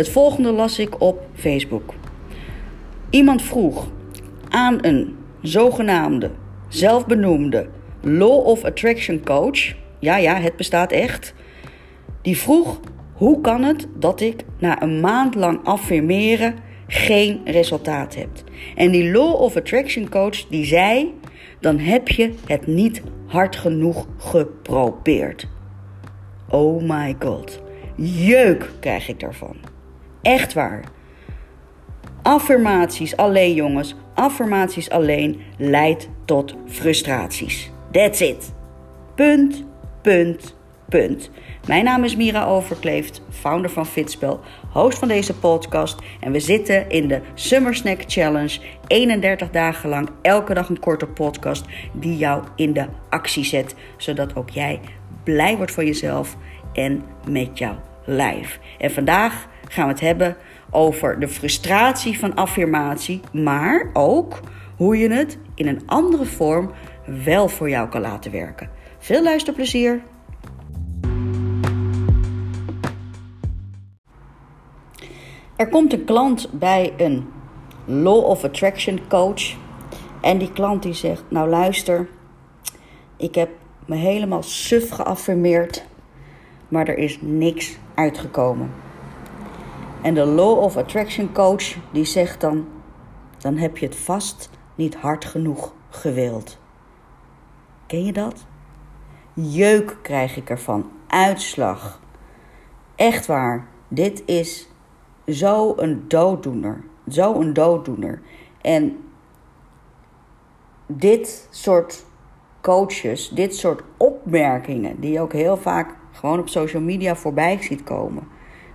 Het volgende las ik op Facebook. Iemand vroeg aan een zogenaamde, zelfbenoemde Law of Attraction coach. Ja, het bestaat echt. Die vroeg, hoe kan het dat ik na een maand lang affirmeren geen resultaat heb? En die Law of Attraction coach die zei, dan heb je het niet hard genoeg geprobeerd. Oh my god. Jeuk krijg ik daarvan. Echt waar. Affirmaties alleen, jongens. Affirmaties alleen leidt tot frustraties. That's it. Punt. Mijn naam is Mira Overkleeft, founder van Fitspel, host van deze podcast. En we zitten in de Summer Snack Challenge. 31 dagen lang, elke dag een korte podcast die jou in de actie zet. Zodat ook jij blij wordt van jezelf en met jouw lijf. En vandaag gaan we het hebben over de frustratie van affirmatie, maar ook hoe je het in een andere vorm wel voor jou kan laten werken. Veel luisterplezier! Er komt een klant bij een Law of Attraction coach. En die klant die zegt, nou luister, ik heb me helemaal suf geaffirmeerd, maar er is niks uitgekomen. En de Law of Attraction coach die zegt dan heb je het vast niet hard genoeg gewild. Ken je dat? Jeuk krijg ik ervan. Uitslag. Echt waar. Dit is zo'n dooddoener. En dit soort coaches, dit soort opmerkingen, die je ook heel vaak gewoon op social media voorbij ziet komen,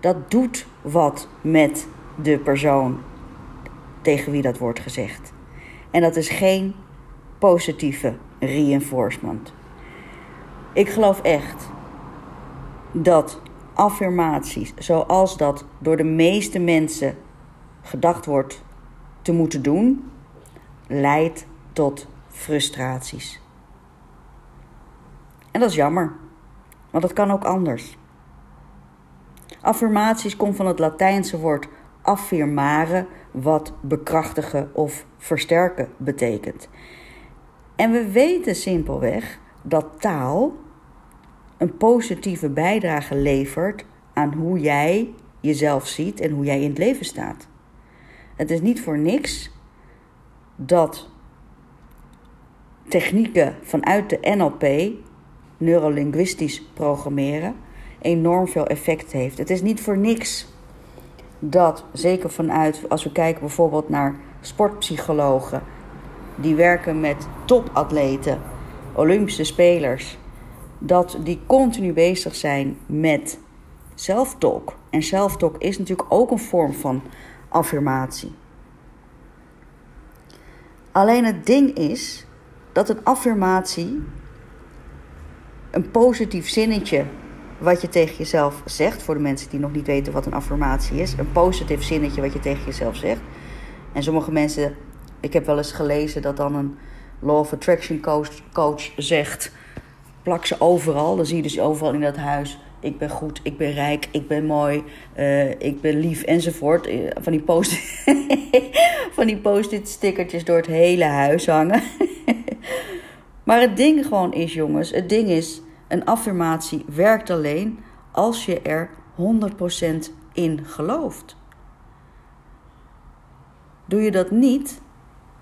dat doet wat met de persoon tegen wie dat wordt gezegd. En dat is geen positieve reinforcement. Ik geloof echt dat affirmaties, zoals dat door de meeste mensen gedacht wordt te moeten doen, leidt tot frustraties. En dat is jammer, want dat kan ook anders. Affirmaties komt van het Latijnse woord affirmare, wat bekrachtigen of versterken betekent. En we weten simpelweg dat taal een positieve bijdrage levert aan hoe jij jezelf ziet en hoe jij in het leven staat. Het is niet voor niks dat technieken vanuit de NLP, neurolinguïstisch programmeren, enorm veel effect heeft. Het is niet voor niks dat, zeker vanuit, als we kijken bijvoorbeeld naar sportpsychologen, die werken met topatleten, Olympische spelers, dat die continu bezig zijn met self-talk. En self-talk is natuurlijk ook een vorm van affirmatie. Alleen het ding is dat een affirmatie, een positief zinnetje wat je tegen jezelf zegt, voor de mensen die nog niet weten wat een affirmatie is, een positief zinnetje wat je tegen jezelf zegt. En sommige mensen, ik heb wel eens gelezen dat dan een Law of Attraction coach zegt, plak ze overal. Dan zie je dus overal in dat huis, ik ben goed, ik ben rijk, ik ben mooi, ik ben lief enzovoort. Van die post-it stickertjes door het hele huis hangen. Maar het ding gewoon is, jongens, het ding is, een affirmatie werkt alleen als je er 100% in gelooft. Doe je dat niet,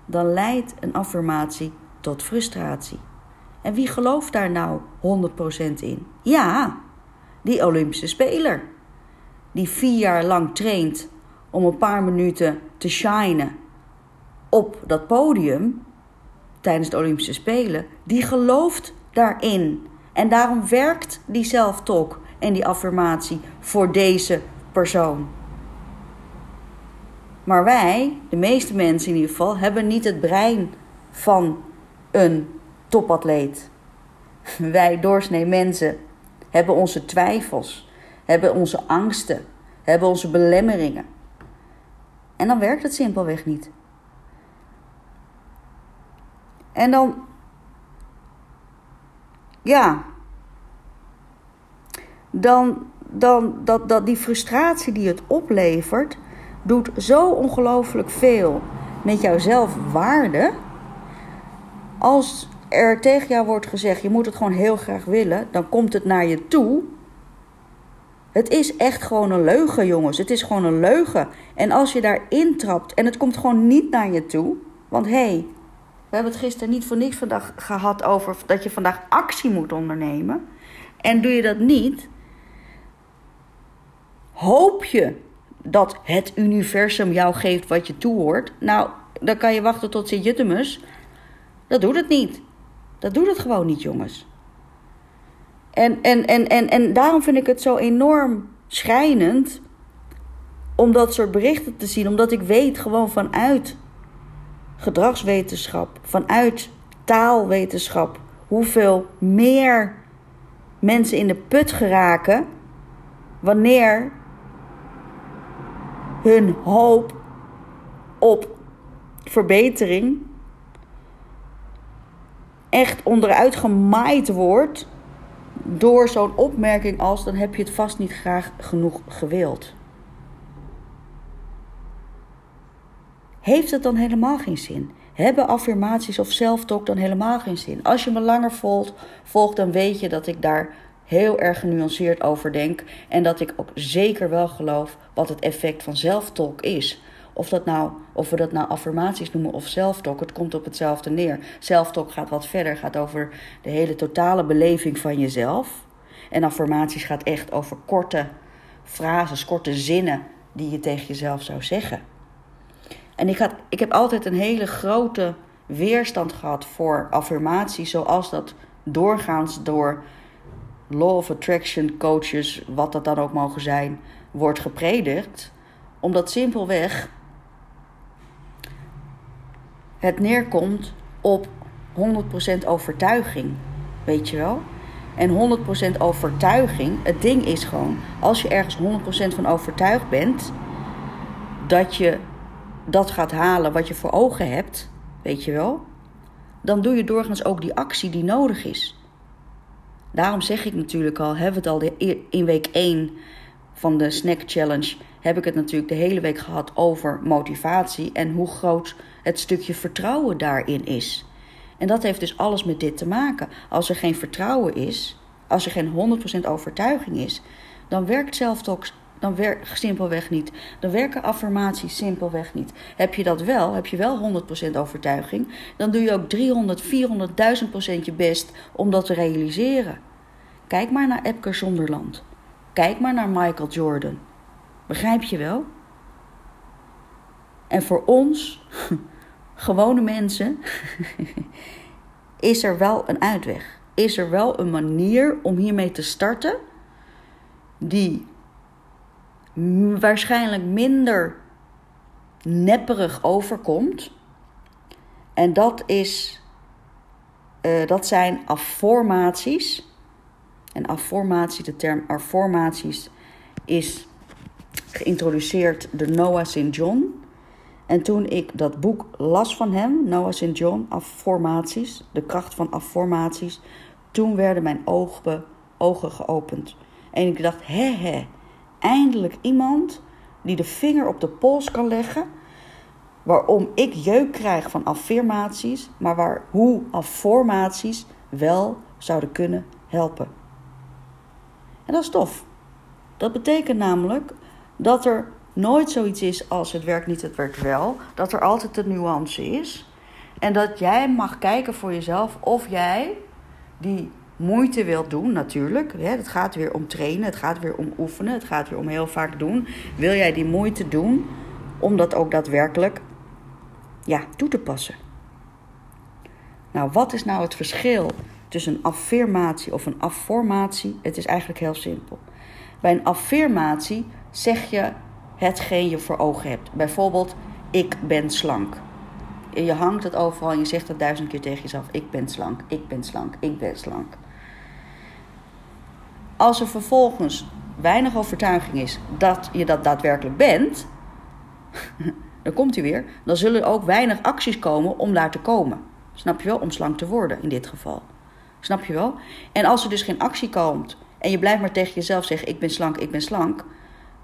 dan leidt een affirmatie tot frustratie. En wie gelooft daar nou 100% in? Ja, die Olympische speler. Die 4 jaar lang traint om een paar minuten te shinen op dat podium tijdens de Olympische Spelen. Die gelooft daarin. En daarom werkt die self-talk en die affirmatie voor deze persoon. Maar wij, de meeste mensen in ieder geval, hebben niet het brein van een topatleet. Wij doorsnee mensen hebben onze twijfels, hebben onze angsten, hebben onze belemmeringen. En dan werkt het simpelweg niet. En dan, ja, dan dan dat die frustratie die het oplevert, doet zo ongelooflijk veel met jouw zelfwaarde. Als er tegen jou wordt gezegd, je moet het gewoon heel graag willen, dan komt het naar je toe. Het is echt gewoon een leugen, jongens. Het is gewoon een leugen. En als je daarin trapt en het komt gewoon niet naar je toe, want hey, we hebben het gisteren niet voor niks vandaag gehad over dat je vandaag actie moet ondernemen. En doe je dat niet, hoop je dat het universum jou geeft wat je toehoort. Nou, dan kan je wachten tot Sint Jutemus. Dat doet het niet. Dat doet het gewoon niet, jongens. En daarom vind ik het zo enorm schrijnend om dat soort berichten te zien. Omdat ik weet gewoon vanuit gedragswetenschap, vanuit taalwetenschap, hoeveel meer mensen in de put geraken wanneer hun hoop op verbetering echt onderuit gemaaid wordt door zo'n opmerking als: dan heb je het vast niet graag genoeg gewild. Heeft het dan helemaal geen zin? Hebben affirmaties of self-talk dan helemaal geen zin? Als je me langer volgt, dan weet je dat ik daar heel erg genuanceerd over denk. En dat ik ook zeker wel geloof wat het effect van self-talk is. Of we dat nou affirmaties noemen of self-talk, het komt op hetzelfde neer. Self-talk gaat wat verder, gaat over de hele totale beleving van jezelf. En affirmaties gaat echt over korte frases, korte zinnen die je tegen jezelf zou zeggen. En ik heb altijd een hele grote weerstand gehad voor affirmaties, zoals dat doorgaans door Law of Attraction coaches, wat dat dan ook mogen zijn, wordt gepredikt. Omdat simpelweg het neerkomt op 100% overtuiging, weet je wel? En 100% overtuiging, het ding is gewoon, als je ergens 100% van overtuigd bent dat je dat gaat halen wat je voor ogen hebt, weet je wel, dan doe je doorgaans ook die actie die nodig is. Daarom zeg ik natuurlijk al, hebben we het al in week 1 van de Snack Challenge, heb ik het natuurlijk de hele week gehad over motivatie en hoe groot het stukje vertrouwen daarin is. En dat heeft dus alles met dit te maken. Als er geen vertrouwen is, als er geen 100% overtuiging is, dan werkt self-talk simpelweg niet. Dan werken affirmaties simpelweg niet. Heb je dat wel, heb je wel 100% overtuiging, dan doe je ook 300, 400.000% je best om dat te realiseren. Kijk maar naar Epker Zonderland. Kijk maar naar Michael Jordan. Begrijp je wel? En voor ons, gewone mensen, is er wel een uitweg. Is er wel een manier om hiermee te starten die waarschijnlijk minder nepperig overkomt. En dat zijn affirmaties. En affirmatie, de term affirmaties is geïntroduceerd door Noah St. John. En toen ik dat boek las van hem, Noah St. John, Affirmaties, de kracht van affirmaties, toen werden mijn ogen geopend. En ik dacht, eindelijk iemand die de vinger op de pols kan leggen waarom ik jeuk krijg van affirmaties, maar hoe affirmaties wel zouden kunnen helpen. En dat is tof. Dat betekent namelijk dat er nooit zoiets is als het werkt niet, het werkt wel. Dat er altijd een nuance is. En dat jij mag kijken voor jezelf of jij die moeite wilt doen, natuurlijk. Het gaat weer om trainen, het gaat weer om oefenen, het gaat weer om heel vaak doen. Wil jij die moeite doen om dat ook daadwerkelijk toe te passen? Nou, wat is nou het verschil tussen een affirmatie of een afformatie? Het is eigenlijk heel simpel. Bij een affirmatie zeg je hetgeen je voor ogen hebt. Bijvoorbeeld, ik ben slank. En je hangt het overal en je zegt dat 1000 keer tegen jezelf. Ik ben slank, ik ben slank, ik ben slank. Als er vervolgens weinig overtuiging is dat je dat daadwerkelijk bent, dan komt hij weer. Dan zullen er ook weinig acties komen om daar te komen. Snap je wel? Om slank te worden in dit geval. Snap je wel? En als er dus geen actie komt en je blijft maar tegen jezelf zeggen, ik ben slank,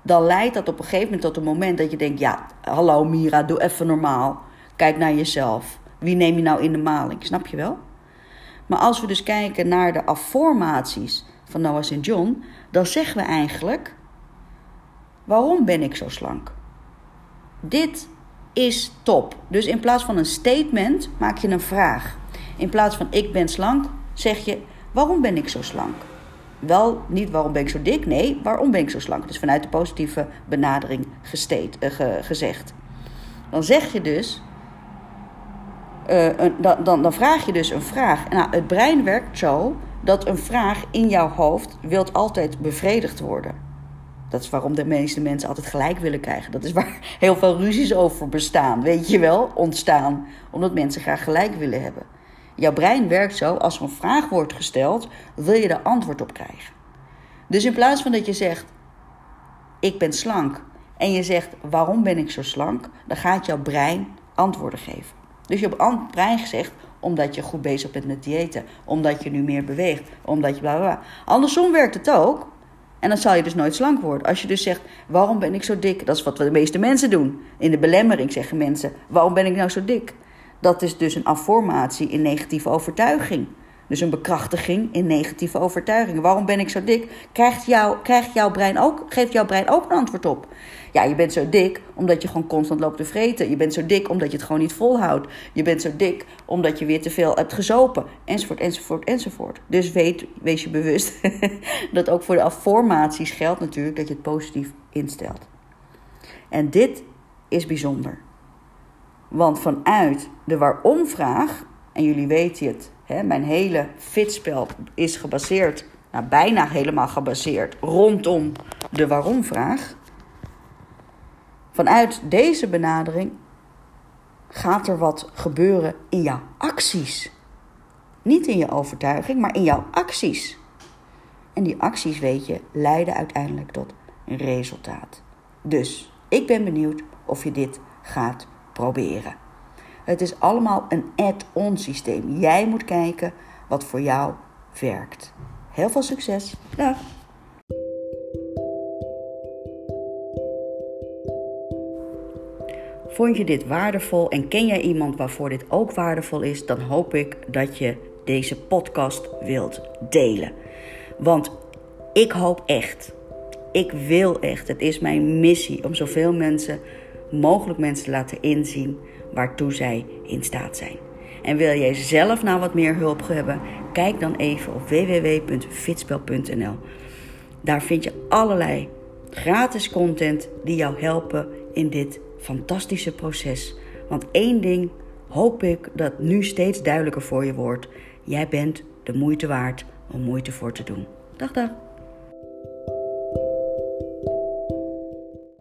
dan leidt dat op een gegeven moment tot het moment dat je denkt, ja, hallo Mira, doe even normaal. Kijk naar jezelf. Wie neem je nou in de maling? Snap je wel? Maar als we dus kijken naar de affirmaties van Noah St. John, dan zeggen we eigenlijk, waarom ben ik zo slank? Dit is top. Dus in plaats van een statement maak je een vraag. In plaats van ik ben slank, zeg je, waarom ben ik zo slank? Wel niet waarom ben ik zo dik, nee, waarom ben ik zo slank? Dus vanuit de positieve benadering gezegd. Dan zeg je dus, dan vraag je dus een vraag. Nou, het brein werkt zo dat een vraag in jouw hoofd wilt altijd bevredigd worden. Dat is waarom de meeste mensen altijd gelijk willen krijgen. Dat is waar heel veel ruzies over bestaan, weet je wel, ontstaan. Omdat mensen graag gelijk willen hebben. Jouw brein werkt zo, als er een vraag wordt gesteld, wil je er antwoord op krijgen. Dus in plaats van dat je zegt, ik ben slank. En je zegt, waarom ben ik zo slank? Dan gaat jouw brein antwoorden geven. Dus je hebt het brein gezegd, omdat je goed bezig bent met diëten. Omdat je nu meer beweegt. Omdat je bla bla bla. Andersom werkt het ook. En dan zal je dus nooit slank worden. Als je dus zegt, waarom ben ik zo dik? Dat is wat de meeste mensen doen. In de belemmering zeggen mensen, waarom ben ik nou zo dik? Dat is dus een affirmatie in negatieve overtuiging. Dus een bekrachtiging in negatieve overtuiging. Waarom ben ik zo dik? Geeft jouw brein ook een antwoord op. Ja, je bent zo dik omdat je gewoon constant loopt te vreten. Je bent zo dik omdat je het gewoon niet volhoudt. Je bent zo dik omdat je weer te veel hebt gezopen. Enzovoort, enzovoort, enzovoort. Dus wees je bewust dat ook voor de affirmaties geldt natuurlijk dat je het positief instelt. En dit is bijzonder. Want vanuit de waarom-vraag, en jullie weten het, hè, mijn hele Fitspel is gebaseerd, nou bijna helemaal gebaseerd, rondom de waarom-vraag. Vanuit deze benadering gaat er wat gebeuren in jouw acties. Niet in je overtuiging, maar in jouw acties. En die acties, weet je, leiden uiteindelijk tot een resultaat. Dus ik ben benieuwd of je dit gaat proberen. Het is allemaal een add-on systeem. Jij moet kijken wat voor jou werkt. Heel veel succes. Dag. Vond je dit waardevol en ken jij iemand waarvoor dit ook waardevol is? Dan hoop ik dat je deze podcast wilt delen. Want ik hoop echt. Ik wil echt. Het is mijn missie om zoveel mensen mogelijk mensen te laten inzien waartoe zij in staat zijn. En wil jij zelf nou wat meer hulp hebben? Kijk dan even op www.fitspel.nl. Daar vind je allerlei gratis content die jou helpen in dit fantastische proces. Want één ding hoop ik dat nu steeds duidelijker voor je wordt. Jij bent de moeite waard om moeite voor te doen. Dag dag!